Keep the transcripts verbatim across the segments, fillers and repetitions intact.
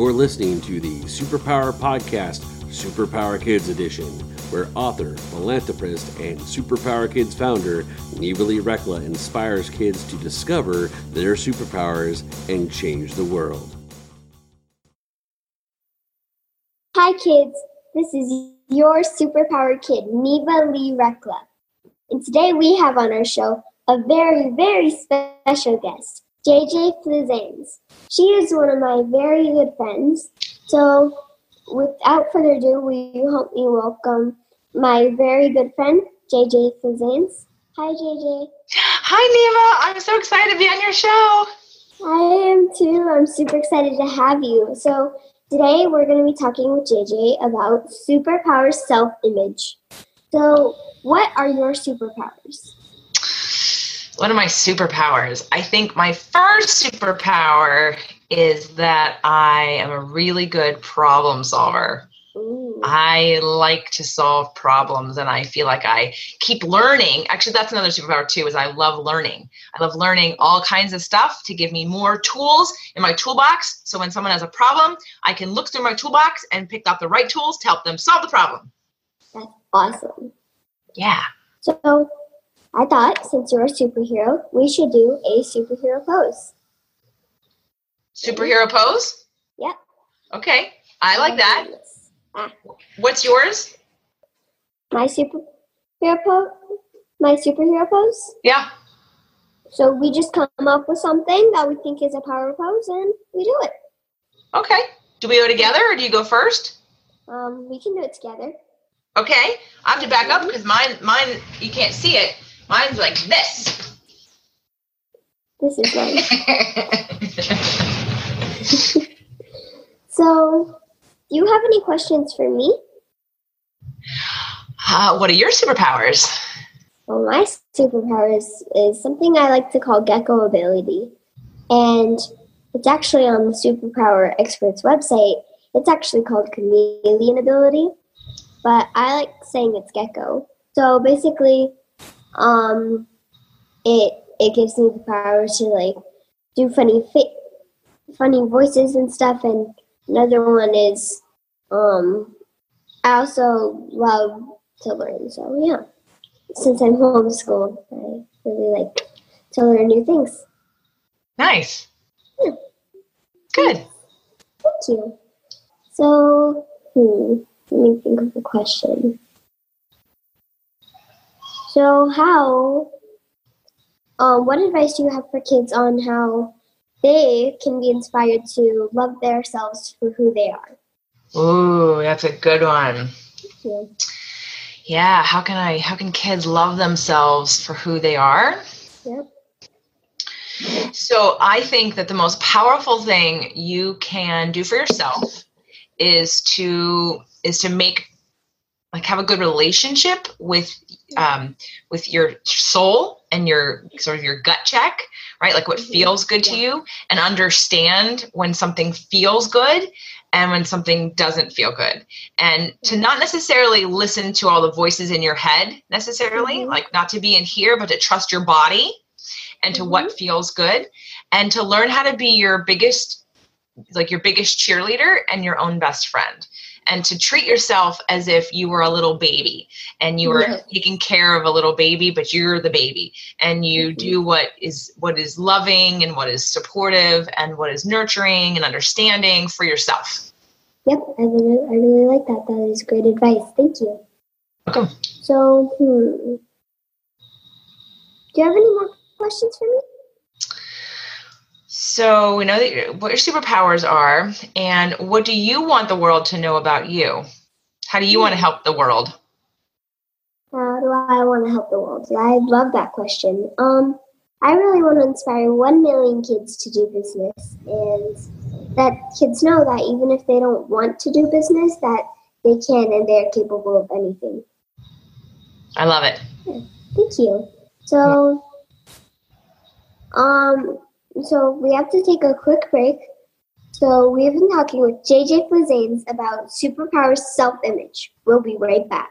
You're listening to the Superpower Podcast, Superpower Kids Edition, where author, philanthropist, and Superpower Kids founder Neva Lee Reckla inspires kids to discover their superpowers and change the world. Hi kids, this is your Superpower Kid, Neva Lee Reckla. And today we have on our show a very, very special guest, J J Flizanes. She is one of my very good friends. So without further ado, will you help me welcome my very good friend, J J Flizanes. Hi, J J. Hi, Neva. I'm so excited to be on your show. I am too. I'm super excited to have you. So today we're going to be talking with J J about superpower self-image. So what are your superpowers? What are my superpowers? I think my first superpower is that I am a really good problem solver. Ooh. I like to solve problems, and I feel like I keep learning. Actually, that's another superpower too, is I love learning. I love learning all kinds of stuff to give me more tools in my toolbox. So when someone has a problem, I can look through my toolbox and pick up the right tools to help them solve the problem. That's awesome. Yeah. So I thought, since you're a superhero, we should do a superhero pose. Superhero pose? Yep. Okay. I like that. Ah. What's yours? My superhero pose? My superhero pose? Yeah. So we just come up with something that we think is a power pose, and we do it. Okay. Do we go together, or do you go first? Um, we can do it together. Okay. I have to back up because mine, mine, you can't see it. Mine's like this. This is nice. So, do you have any questions for me? Uh, what are your superpowers? Well, my superpowers is something I like to call Gecko ability. And it's actually on the Superpower Experts website. It's actually called Chameleon ability. But I like saying it's Gecko. So, basically, Um, it it gives me the power to like do funny fi- funny voices and stuff. And another one is um, I also love to learn. So yeah, since I'm homeschooled, I really like to learn new things. Nice. Yeah. Good. Thank you. So hmm, let me think of a question. So how, um, what advice do you have for kids on how they can be inspired to love themselves for who they are? Ooh, that's a good one. Thank you. Yeah, how can I, how can kids love themselves for who they are? Yep. So I think that the most powerful thing you can do for yourself is to, is to make, like, have a good relationship with um, with your soul and your sort of your gut check, right? Like what mm-hmm. feels good yeah. to you, and understand when something feels good and when something doesn't feel good. And to not necessarily listen to all the voices in your head necessarily, mm-hmm. like not to be in here, but to trust your body and to mm-hmm. what feels good, and to learn how to be your biggest, like your biggest cheerleader and your own best friend. And to treat yourself as if you were a little baby and you were yeah. taking care of a little baby, but you're the baby, and you mm-hmm. do what is, what is loving and what is supportive and what is nurturing and understanding for yourself. Yep. I really, I really like that. That is great advice. Thank you. Welcome. Okay. So, hmm, do you have any more questions for me? So we know that what your superpowers are, and what do you want the world to know about you? How do you want to help the world? How do I want to help the world? I love that question. Um, I really want to inspire one million kids to do business, and that kids know that even if they don't want to do business, that they can and they're capable of anything. I love it. Yeah, thank you. So, um... So we have to take a quick break. So we've been talking with J J Flizanes about superpower self-image. We'll be right back.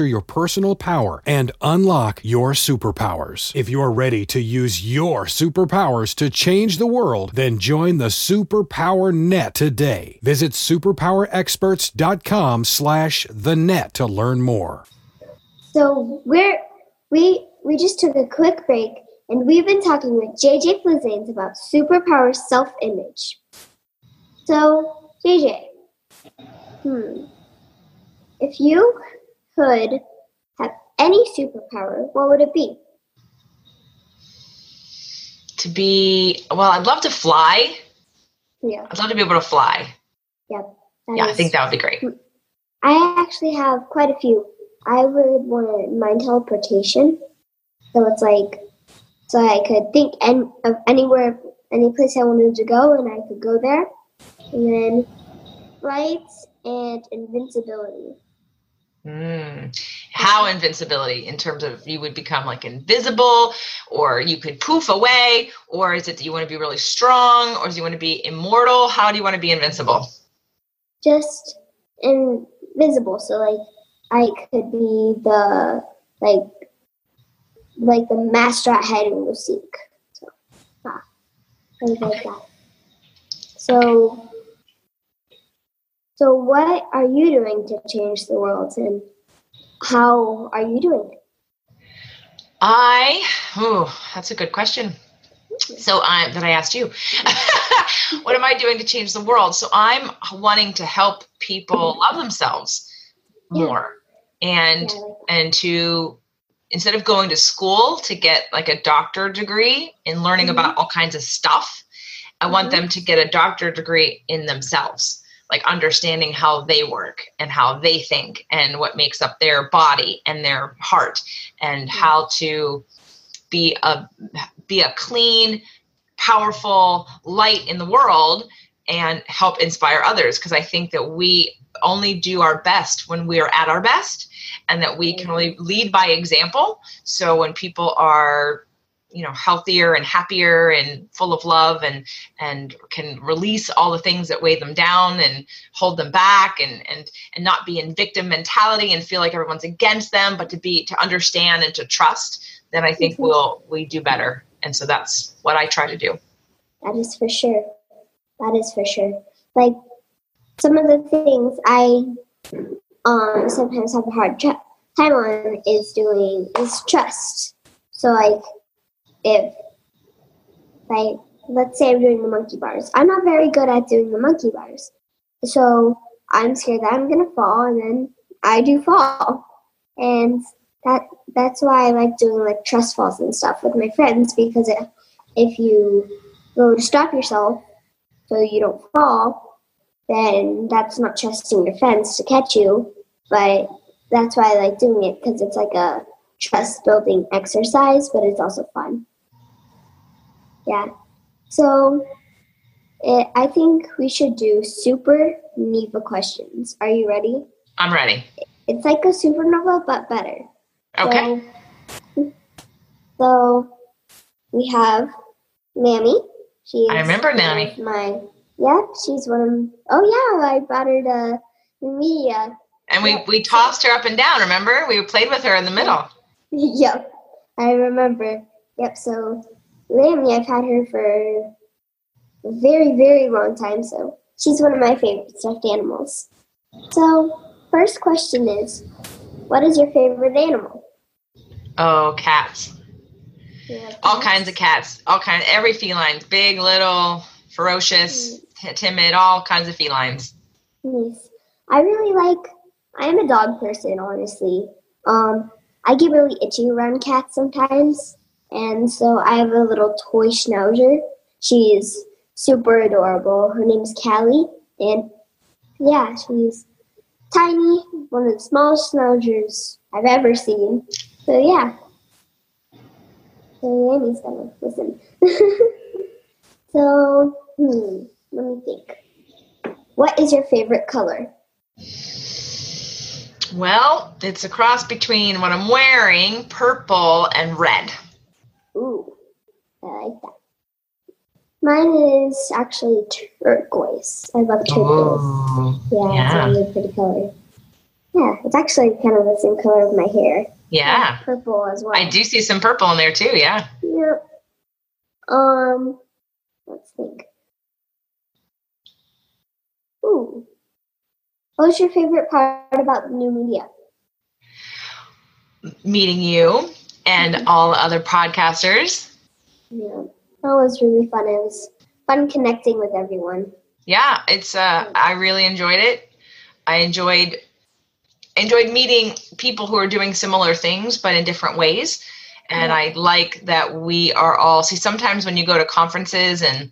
your personal power and unlock your superpowers. If you are ready to use your superpowers to change the world, then join the Superpower Net today. Visit superpower experts dot com slash the net to learn more. So we're we we just took a quick break, and we've been talking with J J Flizanes about superpower self-image. So J J, hmm, if you could have any superpower, what would it be? To be, well, I'd love to fly. Yeah. I'd love to be able to fly. Yep. Yeah, is, I think that would be great. I actually have quite a few. I would want mind teleportation. So it's like, so I could think any, of anywhere, any place I wanted to go, and I could go there. And then flights and invincibility. Mm. How invincibility, in terms of you would become like invisible, or you could poof away, or is it that you want to be really strong, or do you want to be immortal? How do you want to be invincible? Just invisible. So like I could be the like like the master at hide and go seek. So ah, things like that. So So what are you doing to change the world, and how are you doing it? I, oh, that's a good question. So I, that I asked you, what am I doing to change the world? So I'm wanting to help people love themselves more, yeah. and, yeah, like and to, instead of going to school to get like a doctor degree and learning mm-hmm. about all kinds of stuff, I mm-hmm. want them to get a doctor degree in themselves. Like understanding how they work and how they think and what makes up their body and their heart, and mm-hmm. how to be a be a clean, powerful light in the world and help inspire others. Because I think that we only do our best when we are at our best, and that we mm-hmm. can only lead by example. So when people are, you know, healthier and happier and full of love, and, and can release all the things that weigh them down and hold them back, and, and, and not be in victim mentality and feel like everyone's against them, but to be, to understand and to trust, then I think mm-hmm. we'll, we do better. And so that's what I try to do. That is for sure. That is for sure. Like some of the things I um, sometimes have a hard tr- time on is doing is trust. So like, if, like, let's say I'm doing the monkey bars. I'm not very good at doing the monkey bars. So I'm scared that I'm going to fall, and then I do fall. And that that's why I like doing, like, trust falls and stuff with my friends, because if, if you go to stop yourself so you don't fall, then that's not trusting your friends to catch you. But that's why I like doing it, because it's like a trust-building exercise, but it's also fun. Yeah, so it, I think we should do Super Neva questions. Are you ready? I'm ready. It's like a supernova, but better. Okay. So, so we have Mammy. She I remember Mammy. My yeah, she's one of oh yeah, I brought her to media. And we, we tossed her up and down. Remember, we played with her in the middle. Yep, I remember. Yep. So Mammy, I've had her for a very, very long time, so she's one of my favorite stuffed animals. So first question is, what is your favorite animal? Oh, cats. Yeah, all cats. Kinds of cats. All kinds. Every feline. Big, little, ferocious, mm. timid. All kinds of felines. Nice. I really like. I am a dog person, honestly. Um, I get really itchy around cats sometimes. And so I have a little toy schnauzer. She's super adorable. Her name's Callie. And yeah, she's tiny, one of the smallest schnauzers I've ever seen. So yeah. So Amy's gonna listen. So, hmm, let me think. What is your favorite color? Well, it's a cross between what I'm wearing, purple, and red. Ooh, I like that. Mine is actually turquoise. I love turquoise. Oh, yeah, yeah, it's a really pretty color. Yeah, it's actually kind of the same color of my hair. Yeah. And purple as well. I do see some purple in there too, yeah. Yep. Um, let's think. Ooh. What was your favorite part about New Media? Meeting you and mm-hmm. all other podcasters. Yeah. That was really fun. It was fun connecting with everyone. Yeah, it's. Uh, I really enjoyed it. I enjoyed enjoyed meeting people who are doing similar things, but in different ways. And mm-hmm. I like that we are all. See, sometimes when you go to conferences and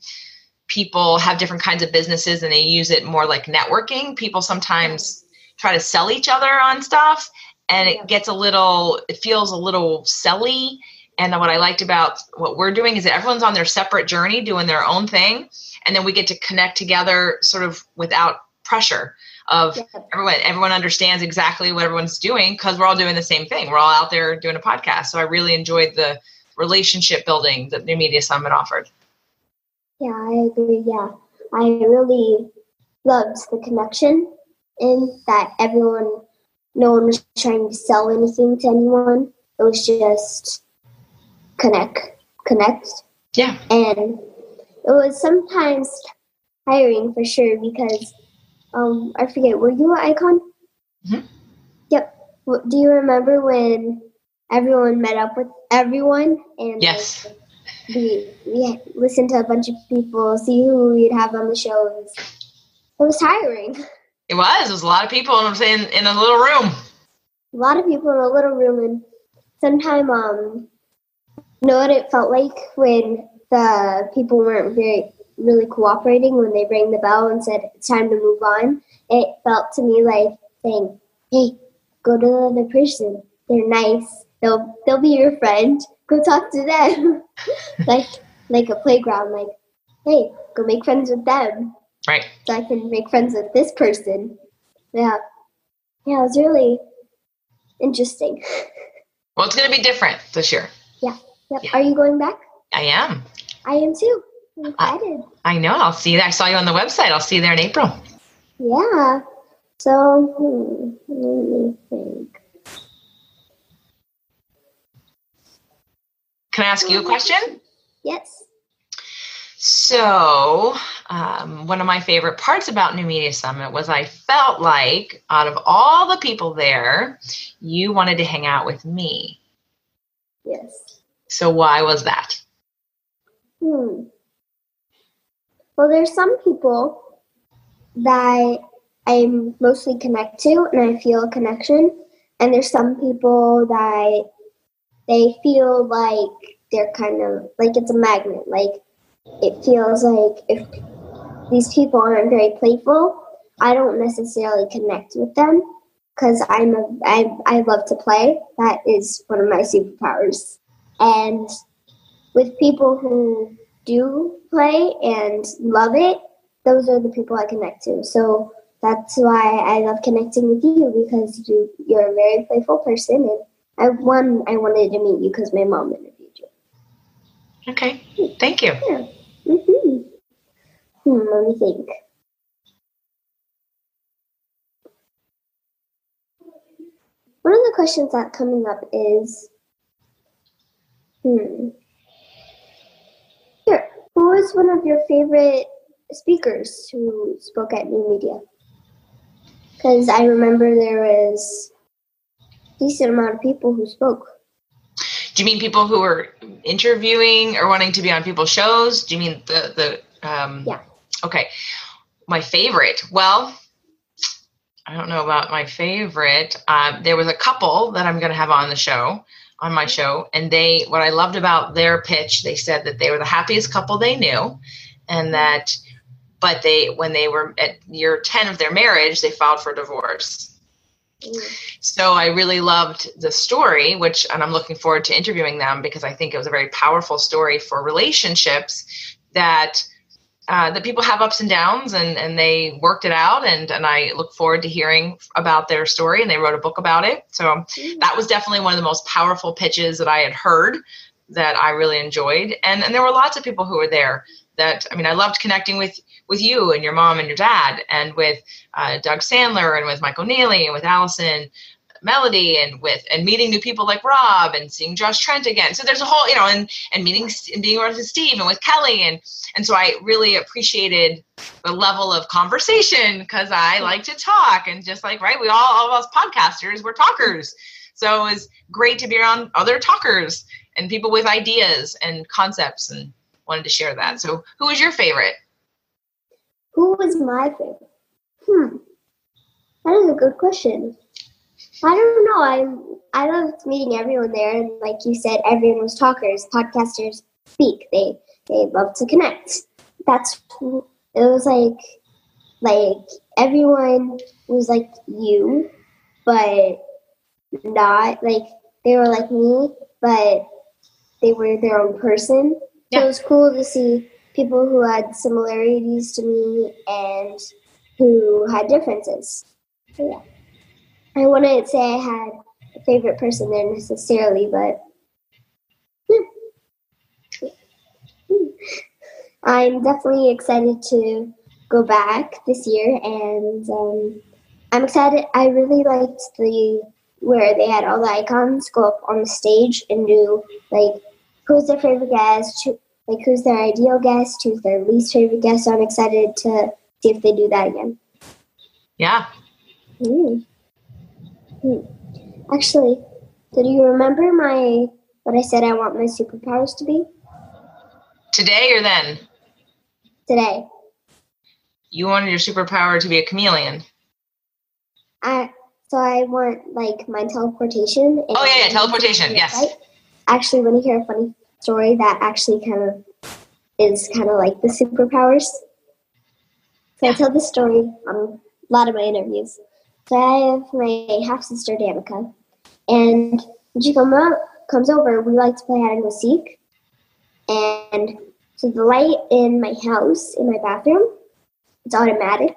people have different kinds of businesses and they use it more like networking, people sometimes try to sell each other on stuff, and yeah. it gets a little. It feels a little selly. And what I liked about what we're doing is that everyone's on their separate journey doing their own thing. And then we get to connect together sort of without pressure of yeah. everyone. Everyone understands exactly what everyone's doing because we're all doing the same thing. We're all out there doing a podcast. So I really enjoyed the relationship building that New Media Summit offered. Yeah, I agree. Yeah, I really loved the connection and that everyone, no one was trying to sell anything to anyone. It was just... Connect, connect. Yeah. And it was sometimes tiring for sure because, um, I forget, were you an icon? Mm-hmm. Yep. Do you remember when everyone met up with everyone? And yes. Like, we, we listened to a bunch of people, see who we'd have on the show. It was tiring. It was. It was a lot of people and I'm saying in a little room. A lot of people in a little room. And sometime, um, you know what it felt like when the people weren't very really cooperating when they rang the bell and said it's time to move on? It felt to me like saying, hey, go to the other person. They're nice. They'll they'll be your friend. Go talk to them. like like a playground, like, hey, go make friends with them. Right. So I can make friends with this person. Yeah. Yeah, it was really interesting. Well, it's gonna be different this year. Yeah. Yep. Yeah. Are you going back? I am. I am too. I'm excited. I, I know. I'll see you. I saw you on the website. I'll see you there in April. Yeah. So, hmm, let me think. Can I ask you a question? Yes. So, um, one of my favorite parts about New Media Summit was I felt like out of all the people there, you wanted to hang out with me. Yes. So why was that? Hmm. Well, there's some people that I mostly connect to and I feel a connection. And there's some people that they feel like they're kind of, like it's a magnet. Like it feels like if these people aren't very playful, I don't necessarily connect with them because I'm a, I, I love to play. That is one of my superpowers. And with people who do play and love it, those are the people I connect to. So that's why I love connecting with you because you, you're a very playful person. And I won, I wanted to meet you because my mom interviewed you. Okay. Thank you. Yeah. Mm-hmm. Hmm, let me think. One of the questions that's coming up is... Hmm. Here, who was one of your favorite speakers who spoke at New Media? Because I remember there was a decent amount of people who spoke. Do you mean people who were interviewing or wanting to be on people's shows? Do you mean the... the um, yeah. Okay. My favorite. Well, I don't know about my favorite. Um, there was a couple that I'm going to have on the show. on my show. And they, what I loved about their pitch, they said that they were the happiest couple they knew. And that, but they, when they were at year ten of their marriage, they filed for divorce. So I really loved the story, which, and I'm looking forward to interviewing them because I think it was a very powerful story for relationships that, uh, that people have ups and downs and, and they worked it out. And, and I look forward to hearing about their story, and they wrote a book about it. So that was definitely one of the most powerful pitches that I had heard that I really enjoyed. And, and there were lots of people who were there that, I mean, I loved connecting with with you and your mom and your dad, and with uh, Doug Sandler, and with Mike O'Neely, and with Allison Melody, and with, and meeting new people like Rob, and seeing Josh Trent again. So there's a whole, you know, and, and meeting and being around with Steve and with Kelly. And, and so I really appreciated the level of conversation, because I like to talk, and just like, right, we all, all of us podcasters, we're talkers. So it was great to be around other talkers and people with ideas and concepts, and wanted to share that. So who was your favorite? Who was my favorite? Hmm. That is a good question. I don't know. I I loved meeting everyone there. And like you said, everyone was talkers. Podcasters speak. They they love to connect. That's, it was like, like everyone was like you, but not like, they were like me, but they were their own person. Yeah. So it was cool to see people who had similarities to me and who had differences. So, yeah. I wouldn't say I had a favorite person there necessarily, but yeah. I'm definitely excited to go back this year, and um, I'm excited. I really liked the where they had all the icons go up on the stage and do like who's their favorite guest, cho- Like, who's their ideal guest, who's their least favorite guest. So I'm excited to see if they do that again. Yeah. Mm. Mm. Actually, did you remember my what I said I want my superpowers to be? Today or then? Today. You wanted your superpower to be a chameleon. I So I want, like, my teleportation. And oh, yeah, yeah, teleportation, yes. Right? Actually, want to hear a funny story that actually kind of is kind of like the superpowers. So I tell this story on a lot of my interviews. So I have my half-sister, Danica, and when she come out, comes over, we like to play hide and go seek. And so the light in my house, in my bathroom, it's automatic,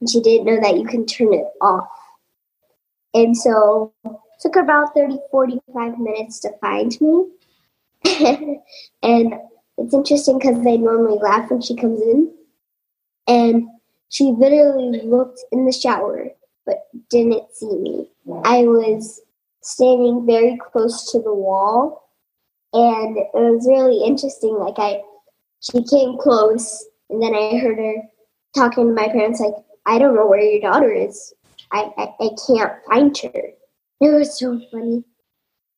and she didn't know that you can turn it off. And so it took her about thirty, forty-five minutes to find me. And it's interesting because they normally laugh when she comes in, and she literally looked in the shower but didn't see me. I was standing very close to the wall, and it was really interesting. Like I, she came close, and then I heard her talking to my parents like, I don't know where your daughter is. I, I, I can't find her. It was so funny.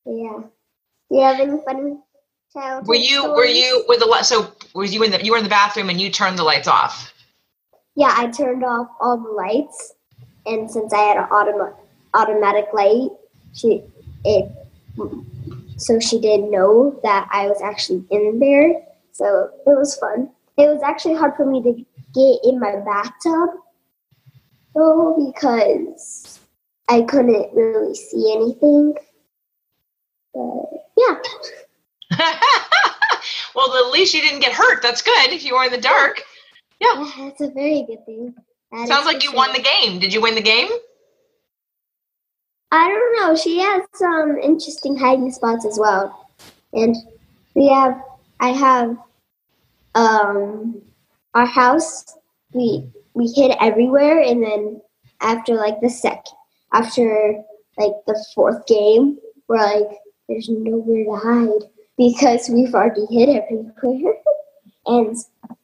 Yeah. Do you have any funny? Were you stories? were you with the light? So was you in the you were in the bathroom and you turned the lights off? Yeah, I turned off all the lights, and since I had an autom- automatic light, she it so she didn't know that I was actually in there. So it was fun. It was actually hard for me to get in my bathtub, though, because I couldn't really see anything. But yeah. Well, at least you didn't get hurt. That's good if you were in the dark. Yeah. Yeah, that's a very good thing. That Sounds like you won the game. Did you win the game? I don't know. She has some interesting hiding spots as well. And we have, I have, um, our house, we, we hid everywhere. And then after like the sec, after like the fourth game, we're like, there's nowhere to hide because we've already hid everywhere. And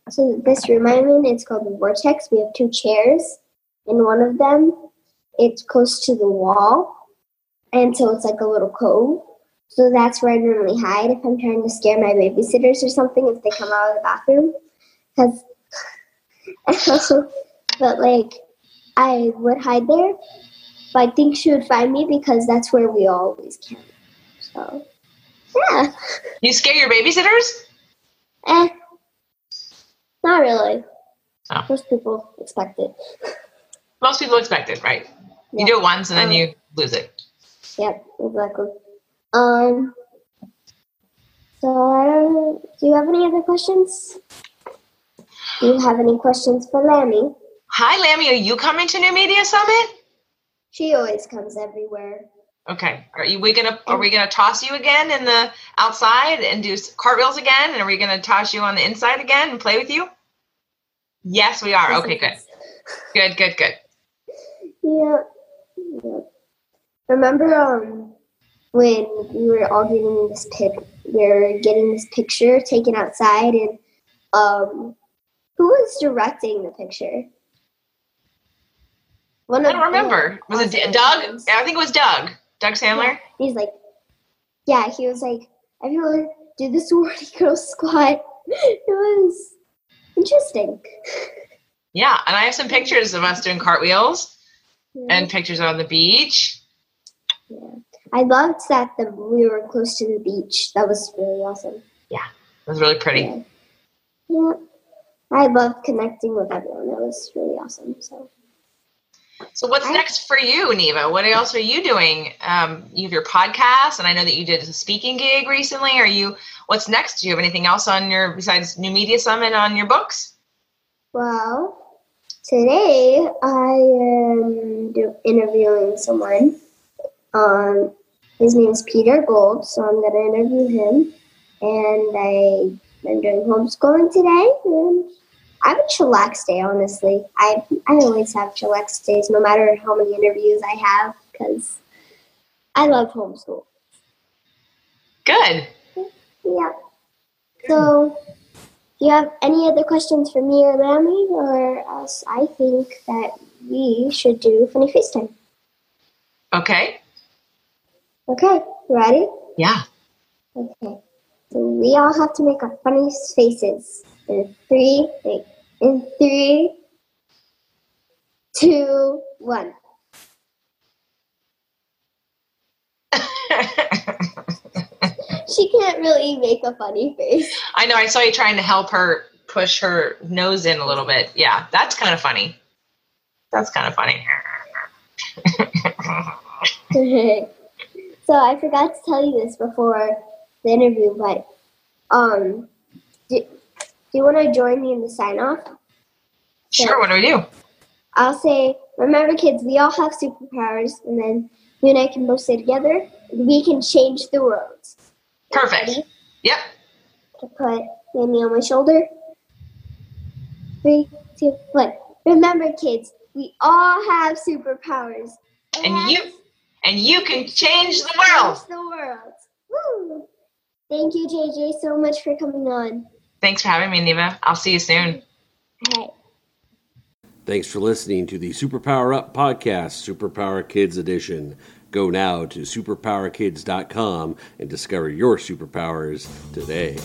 so this room I'm in, it's called the Vortex. We have two chairs, and one of them, it's close to the wall, and so it's like a little cove. So that's where I normally hide if I'm trying to scare my babysitters or something if they come out of the bathroom. Cause, but like, I would hide there, but I think she would find me because that's where we always camp. So, yeah. You scare your babysitters? Eh, not really. Oh. Most people expect it. Most people expect it, right? Yeah. You do it once and um, then you lose it. Yep, exactly. Um, so I don't, do you have any other questions? Do you have any questions for Lammy? Hi, Lammy. Are you coming to New Media Summit? She always comes everywhere. Okay. Are you, we gonna are we gonna toss you again in the outside and do cartwheels again? And are we gonna toss you on the inside again and play with you? Yes, we are. Okay, good. Good, good, good. Yeah. Yeah. Remember um when we were all getting this pic, we were getting this picture taken outside, and um who was directing the picture? One I don't remember. Was it D- Doug? Films. I think it was Doug. Doug Sandler? Yeah. He's like, yeah, he was like, everyone did the sorority girl squat. It was interesting. Yeah, and I have some pictures of us doing cartwheels yeah. and pictures on the beach. Yeah. I loved that the, we were close to the beach. That was really awesome. Yeah, it was really pretty. Yeah. yeah. I loved connecting with everyone. That was really awesome, so. So what's next for you, Neva? What else are you doing? Um, you have your podcast, and I know that you did a speaking gig recently. Are you? What's next? Do you have anything else on your besides New Media Summit on your books? Well, today I am do, interviewing someone. Um, his name is Peter Gold, so I'm going to interview him. And I am doing homeschooling today, and I have a chillax day, honestly. I I always have chillax days, no matter how many interviews I have, because I love homeschool. Good. Yeah. Good. So, do you have any other questions for me or Lammy, or else I think that we should do Funny FaceTime. Okay. Okay, ready? Yeah. Okay. So we all have to make our funny faces. In three, wait, in three, two, one. She can't really make a funny face. I know. I saw you trying to help her push her nose in a little bit. Yeah, that's kind of funny. That's kind of funny. So I forgot to tell you this before the interview, but um. Do, Do you want to join me in the sign-off? Sure, so, what do we do? I'll say, remember kids, we all have superpowers, and then you and I can both say together, we can change the world. Perfect. Ready? Yep. To put Lammy on my shoulder. Three, two, one. Remember kids, we all have superpowers. And, and you and you can change the world. Change the world. Woo! Thank you, J J, so much for coming on. Thanks for having me, Neva. I'll see you soon. All right. Thanks for listening to the Superpower Up Podcast, Superpower Kids Edition. Go now to superpower kids dot com and discover your superpowers today.